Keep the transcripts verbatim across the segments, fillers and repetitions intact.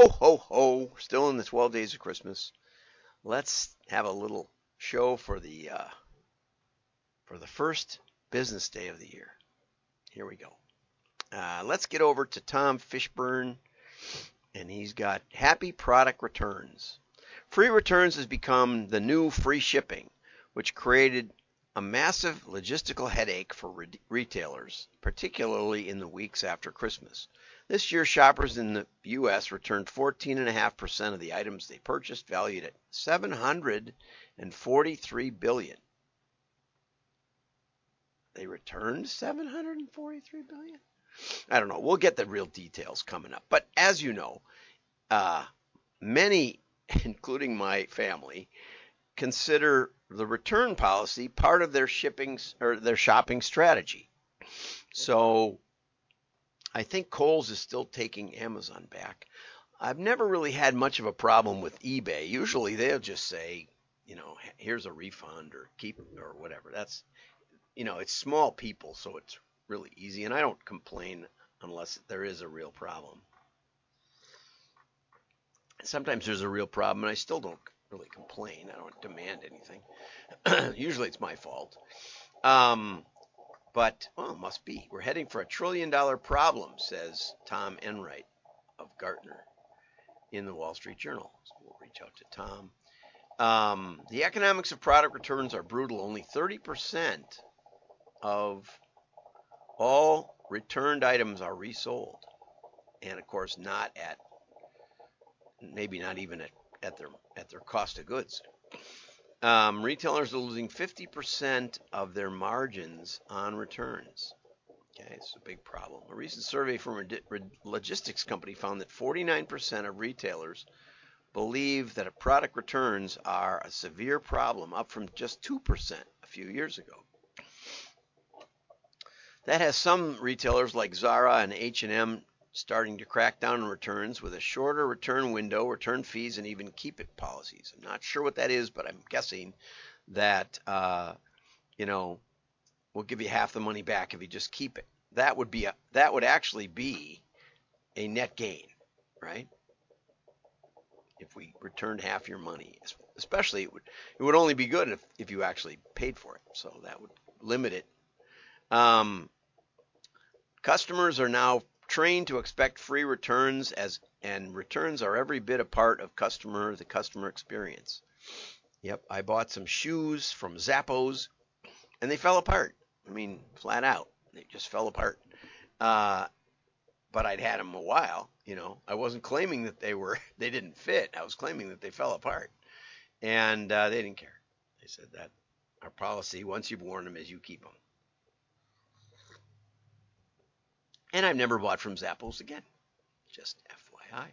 Ho, ho, ho. Still in the twelve days of Christmas. Let's have a little show for the uh, for the first business day of the year. Here we go. Uh, let's get over to Tom Fishburne, and he's got Happy Product Returns. Free returns has become the new free shipping, which created a massive logistical headache for re- retailers, particularly in the weeks after Christmas. This year, shoppers in the U S returned fourteen point five percent of the items they purchased, valued at seven hundred forty-three billion dollars. They returned seven hundred forty-three billion dollars? I don't know. We'll get the real details coming up. But as you know, uh, many, including my family, consider the return policy part of their shipping or their shopping strategy. So I think Kohl's is still taking Amazon back. I've never really had much of a problem with eBay. Usually they'll just say, you know, here's a refund or keep or whatever. That's, you know, it's small people, so it's really easy. And I don't complain unless there is a real problem. Sometimes there's a real problem, and I still don't really complain. I don't demand anything. Usually it's my fault. Um... But, well, it must be. We're heading for a trillion-dollar problem, says Tom Enright of Gartner in the Wall Street Journal. So we'll reach out to Tom. Um, the economics of product returns are brutal. Only thirty percent of all returned items are resold. And, of course, not at, maybe not even at, at their at their cost of goods. Um, retailers are losing fifty percent of their margins on returns. Okay, it's a big problem. A recent survey from a logistics company found that forty-nine percent of retailers believe that product returns are a severe problem, up from just two percent a few years ago. That has some retailers like Zara and H and M starting to crack down on returns with a shorter return window, return fees, and even keep-it policies. I'm not sure what that is, but I'm guessing that, uh, you know, we'll give you half the money back if you just keep it. That would be a, that would actually be a net gain, right? If we returned half your money, especially it would it would only be good if, if you actually paid for it. So that would limit it. Um, customers are now trained to expect free returns, as and returns are every bit a part of customer the customer experience. Yep, I bought some shoes from Zappos, and they fell apart. I mean, flat out, they just fell apart. Uh, but I'd had them a while, you know. I wasn't claiming that they were they didn't fit. I was claiming that they fell apart, and uh, they didn't care. They said that our policy, once you've worn them, is you keep them. And I've never bought from Zappos again. Just F Y I.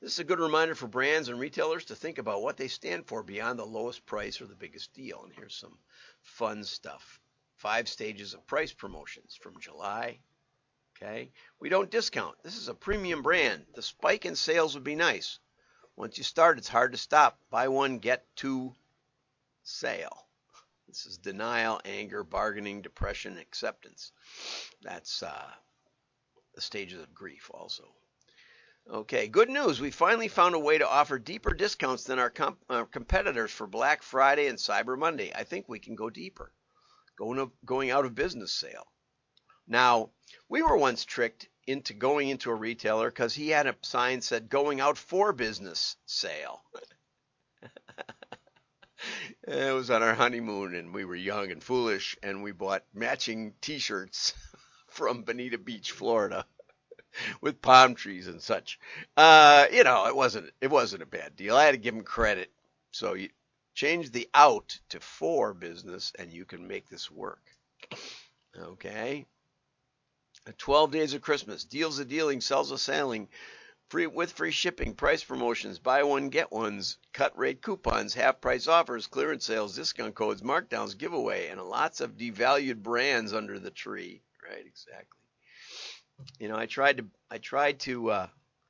This is a good reminder for brands and retailers to think about what they stand for beyond the lowest price or the biggest deal. And here's some fun stuff. Five stages of price promotions from July. Okay. We don't discount. This is a premium brand. The spike in sales would be nice. Once you start, it's hard to stop. Buy one, get two sale. This is denial, anger, bargaining, depression, acceptance. That's... uh. The stages of grief also. Okay, good news. We finally found a way to offer deeper discounts than our comp- uh, competitors for Black Friday and Cyber Monday. I think we can go deeper. Going, up, going out of business sale. Now, we were once tricked into going into a retailer because he had a sign that said going out for business sale. It was on our honeymoon, and we were young and foolish, and we bought matching T-shirts from Bonita Beach, Florida, with palm trees and such. Uh, you know, it wasn't it wasn't a bad deal. I had to give him credit. So you change the out to for business, and you can make this work. Okay. twelve days of Christmas. Deals a dealing, sells a selling. Free with free shipping, price promotions, buy one get ones, cut rate coupons, half price offers, clearance sales, discount codes, markdowns, giveaway, and lots of devalued brands under the tree. Right, exactly. You know, I tried to I tried to uh,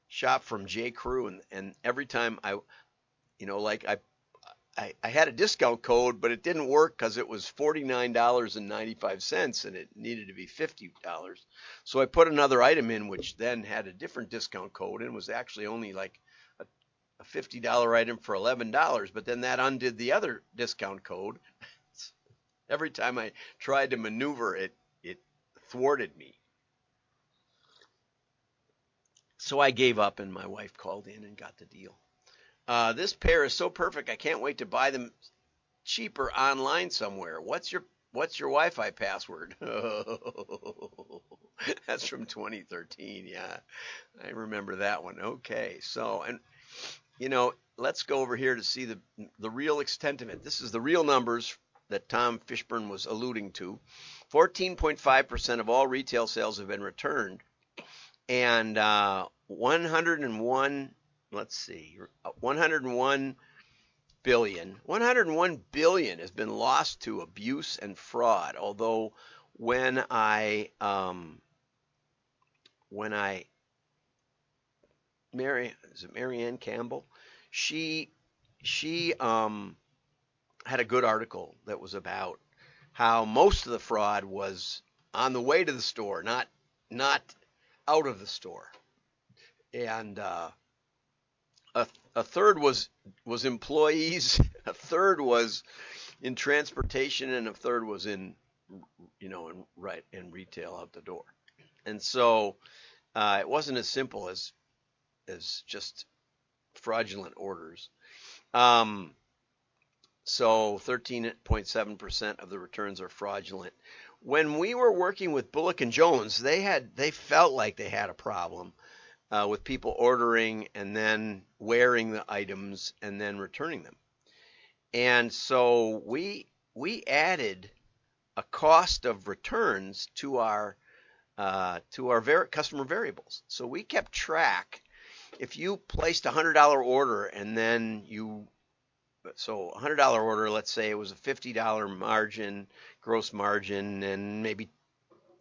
shop from J. Crew, and, and every time I, you know, like I I, I had a discount code, but it didn't work because it was forty-nine ninety-five and it needed to be fifty dollars. So I put another item in, which then had a different discount code and was actually only like a, a fifty dollar item for eleven dollars. But then that undid the other discount code. Every time I tried to maneuver it, it thwarted me. So I gave up and my wife called in and got the deal. Uh, this pair is so perfect, I can't wait to buy them cheaper online somewhere. What's your what's your Wi-Fi password? Oh, that's from twenty thirteen. Yeah, I remember that one. Okay, so, and you know, let's go over here to see the the real extent of it. This is the real numbers that Tom Fishburne was alluding to. fourteen point five percent of all retail sales have been returned, and uh, one hundred one. Let's see, one hundred one billion. one hundred one billion has been lost to abuse and fraud. Although when I, um, when I, Mary, is it Marianne Campbell? She, she um, had a good article that was about how most of the fraud was on the way to the store, not, not out of the store. And, uh, A, a third was was employees, a third was in transportation, and a third was in, you know, in right in retail out the door. And so uh, it wasn't as simple as as just fraudulent orders. Um, so thirteen point seven percent of the returns are fraudulent. When we were working with Bullock and Jones, they had they felt like they had a problem. Uh, with people ordering and then wearing the items and then returning them. And so we we added a cost of returns to our uh, to our ver- customer variables. So we kept track. If you placed a one hundred dollar order and then you, so a one hundred dollar order, let's say it was a fifty dollar margin, gross margin, and maybe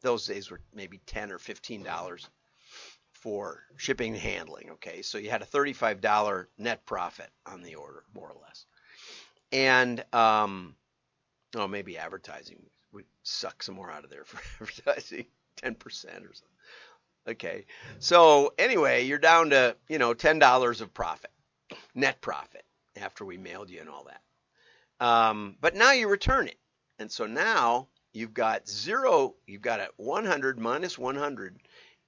those days were maybe ten or fifteen dollars. For shipping and handling, okay? So you had a thirty-five dollar net profit on the order, more or less. And, um, oh, maybe advertising. We'd suck some more out of there for advertising, ten percent or something. Okay, so anyway, you're down to, you know, ten dollars of profit, net profit, after we mailed you and all that. Um, but now you return it. And so now you've got zero, you've got a one hundred minus one hundred,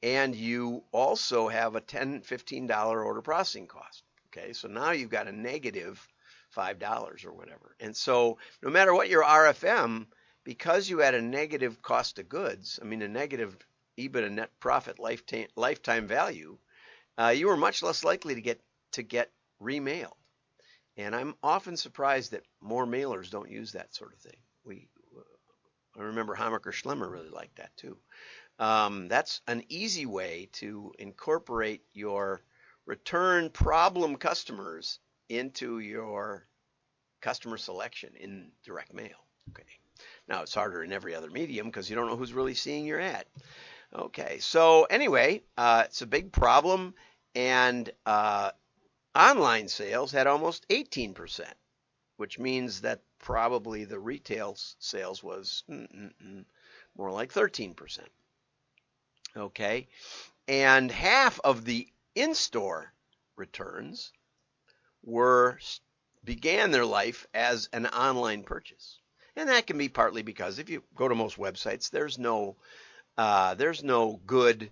and you also have a ten dollars, fifteen dollars order processing cost. Okay, so now you've got a negative five dollars or whatever. And so no matter what your R F M, because you had a negative cost of goods, I mean a negative EBITDA net profit lifetime, lifetime value, uh, you were much less likely to get to get remailed. And I'm often surprised that more mailers don't use that sort of thing. We, I remember Hammacher Schlemmer really liked that too. Um, that's an easy way to incorporate your return problem customers into your customer selection in direct mail. Okay. Now it's harder in every other medium because you don't know who's really seeing your ad. Okay. So anyway, uh, it's a big problem, and uh, online sales had almost eighteen percent, which means that probably the retail sales was more like thirteen percent. Okay, and half of the in-store returns were began their life as an online purchase, and that can be partly because if you go to most websites, there's no uh, there's no good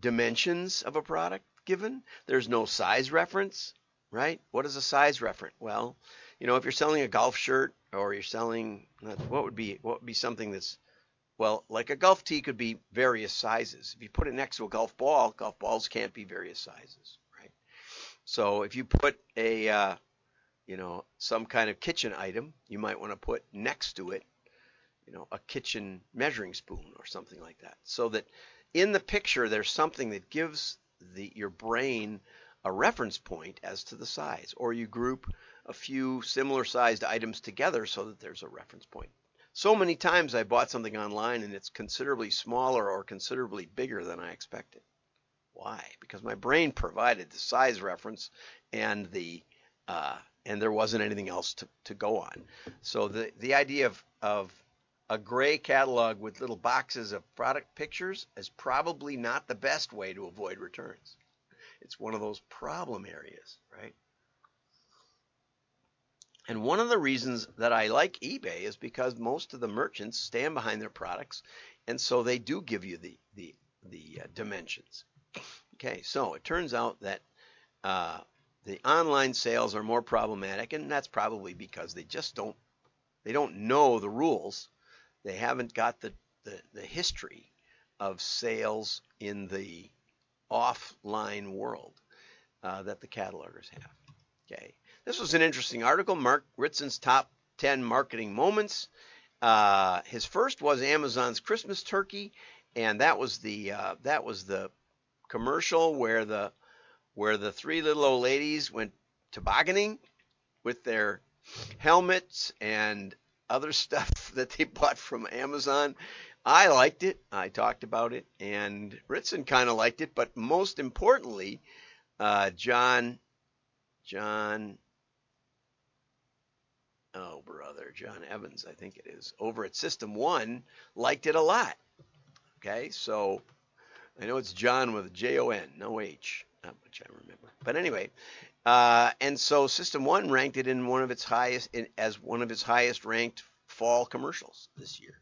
dimensions of a product given. There's no size reference, right? What is a size reference? Well, you know, if you're selling a golf shirt or you're selling what would be what would be something that's well, like a golf tee could be various sizes. If you put it next to a golf ball, golf balls can't be various sizes, right? So if you put a, uh, you know, some kind of kitchen item, you might want to put next to it, you know, a kitchen measuring spoon or something like that. So that in the picture, there's something that gives the, your brain a reference point as to the size. Or you group a few similar sized items together so that there's a reference point. So many times I bought something online and it's considerably smaller or considerably bigger than I expected. Why? Because my brain provided the size reference and the uh, and there wasn't anything else to, to go on. So the, the idea of, of a gray catalog with little boxes of product pictures is probably not the best way to avoid returns. It's one of those problem areas, right? And one of the reasons that I like eBay is because most of the merchants stand behind their products, and so they do give you the the, the uh, dimensions. Okay, so it turns out that uh, the online sales are more problematic, and that's probably because they just don't they don't know the rules. They haven't got the the, the history of sales in the offline world uh, that the catalogers have. Okay. This was an interesting article, Mark Ritson's top ten marketing moments. Uh, his first was Amazon's Christmas turkey, and that was the uh, that was the commercial where the where the three little old ladies went tobogganing with their helmets and other stuff that they bought from Amazon. I liked it. I talked about it, and Ritson kind of liked it, but most importantly, uh, John John. Oh, brother, John Evans, I think it is, over at System One, liked it a lot. Okay, so I know it's John with a J O N, no H, not much I remember. But anyway, uh, and so System One ranked it in one of its highest, in, as one of its highest ranked fall commercials this year.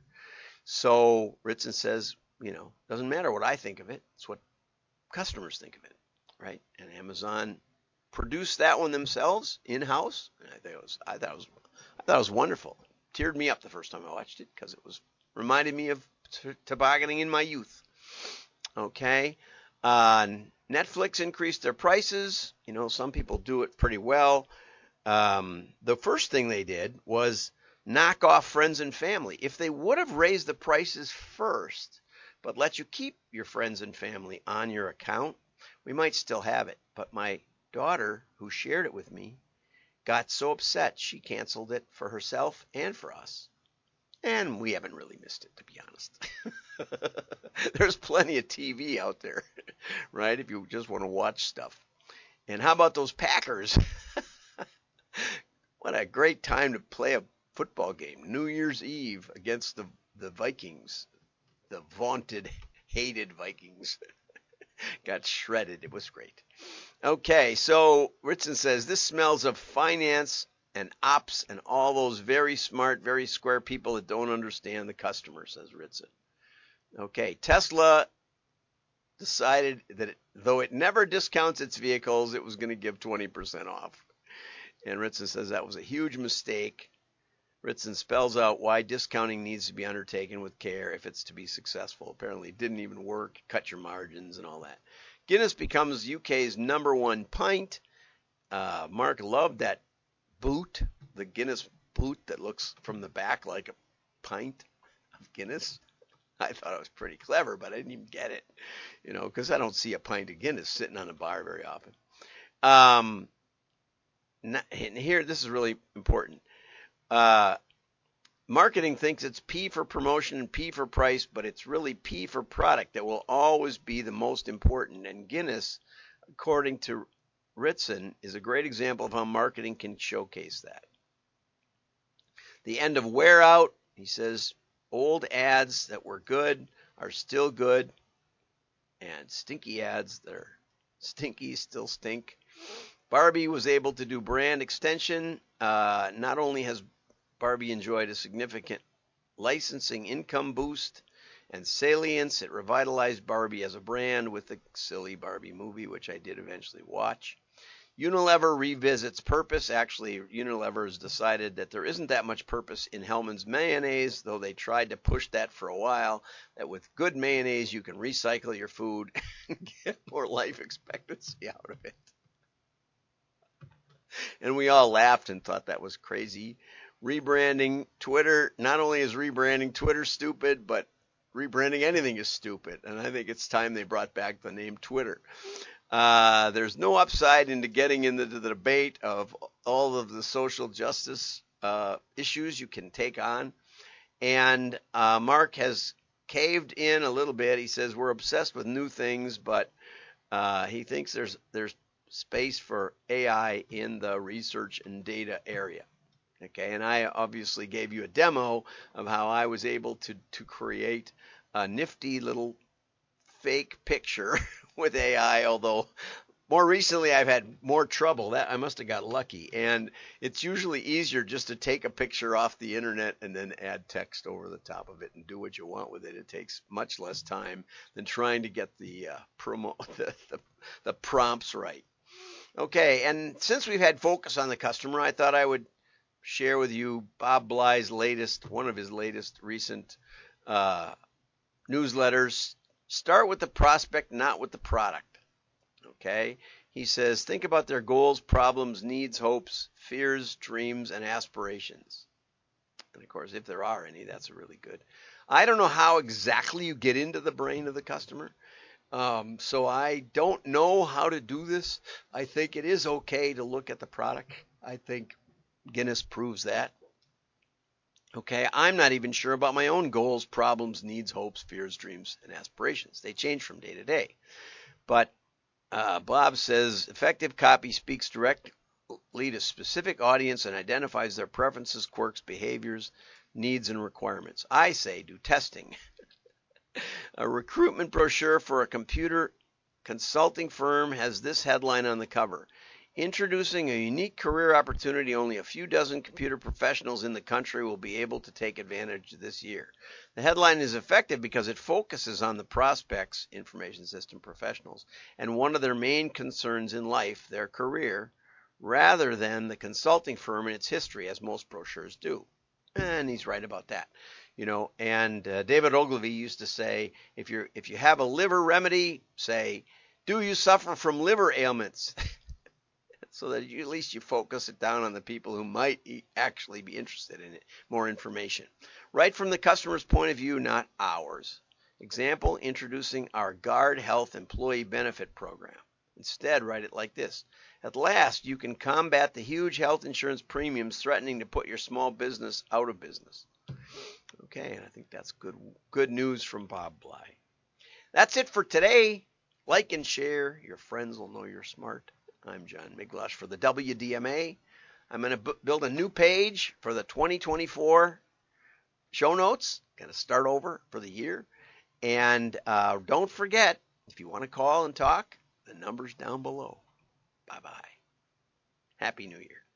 So Ritson says, you know, doesn't matter what I think of it, it's what customers think of it, right? And Amazon produced that one themselves in-house. And I think it was, I thought it was. I thought it was wonderful. Teared me up the first time I watched it because it was reminded me of t- tobogganing in my youth. Okay. Uh, Netflix increased their prices. You know, some people do it pretty well. Um, the first thing they did was knock off friends and family. If they would have raised the prices first, but let you keep your friends and family on your account, we might still have it. But my daughter, who shared it with me, got so upset she canceled it for herself and for us. And we haven't really missed it, to be honest. There's plenty of T V out there, right, if you just want to watch stuff. And how about those Packers? What a great time to play a football game. New Year's Eve against the, the Vikings, the vaunted, hated Vikings. Got shredded. It was great. Okay, so Ritson says, this smells of finance and ops and all those very smart, very square people that don't understand the customer, says Ritson. Okay, Tesla decided that it, though it never discounts its vehicles, it was going to give twenty percent off. And Ritson says that was a huge mistake. Ritson spells out why discounting needs to be undertaken with care if it's to be successful. Apparently it didn't even work, cut your margins and all that. Guinness becomes U K's number one pint. Uh, Mark loved that boot, the Guinness boot that looks from the back like a pint of Guinness. I thought it was pretty clever, but I didn't even get it, you know, because I don't see a pint of Guinness sitting on a bar very often. Um, not, and here, this is really important. Uh, marketing thinks it's P for promotion and P for price, but it's really P for product that will always be the most important. And Guinness, according to Ritson, is a great example of how marketing can showcase that. The end of wear out, he says, old ads that were good are still good, and stinky ads that are stinky still stink. Barbie was able to do brand extension. Uh, not only has Barbie enjoyed a significant licensing income boost and salience, it revitalized Barbie as a brand with the silly Barbie movie, which I did eventually watch. Unilever revisits purpose. Actually, Unilever has decided that there isn't that much purpose in Hellman's mayonnaise, though they tried to push that for a while, that with good mayonnaise you can recycle your food and get more life expectancy out of it. And we all laughed and thought that was crazy. Rebranding Twitter, not only is rebranding Twitter stupid, but rebranding anything is stupid. And I think it's time they brought back the name Twitter. Uh, there's no upside into getting into the debate of all of the social justice uh, issues you can take on. And uh, Mark has caved in a little bit. He says, we're obsessed with new things, but uh, he thinks there's there's space for A I in the research and data area. Okay, and I obviously gave you a demo of how I was able to, to create a nifty little fake picture with A I, although more recently I've had more trouble. That I must have got lucky. And it's usually easier just to take a picture off the internet and then add text over the top of it and do what you want with it. It takes much less time than trying to get the uh, promo the, the, the prompts right. Okay, and since we've had focus on the customer, I thought I would share with you Bob Bly's latest, one of his latest recent uh, newsletters. Start with the prospect, not with the product. Okay? He says, think about their goals, problems, needs, hopes, fears, dreams, and aspirations. And, of course, if there are any, that's really good. I don't know how exactly you get into the brain of the customer. Um, so I don't know how to do this. I think it is okay to look at the product. I think Guinness proves that. Okay, I'm not even sure about my own goals, problems, needs, hopes, fears, dreams, and aspirations. They change from day to day. But uh, Bob says, effective copy speaks directly to specific audience and identifies their preferences, quirks, behaviors, needs, and requirements. I say do testing. A recruitment brochure for a computer consulting firm has this headline on the cover. Introducing a unique career opportunity only a few dozen computer professionals in the country will be able to take advantage this year. The headline is effective because it focuses on the prospects, information system professionals, and one of their main concerns in life, their career, rather than the consulting firm and its history, as most brochures do. And he's right about that. You know, and uh, David Ogilvy used to say, if you're if you have a liver remedy, say, do you suffer from liver ailments? So that you, at least you focus it down on the people who might e- actually be interested in it. More information. Right from the customer's point of view, not ours. Example, introducing our Guard Health employee benefit program. Instead, write it like this. At last, you can combat the huge health insurance premiums threatening to put your small business out of business. Okay, and I think that's good, good news from Bob Bly. That's it for today. Like and share. Your friends will know you're smart. I'm John Miglash for the W D M A. I'm going to b- build a new page for the twenty twenty-four show notes. Going to start over for the year. And uh, don't forget, if you want to call and talk, the number's down below. Bye-bye. Happy New Year.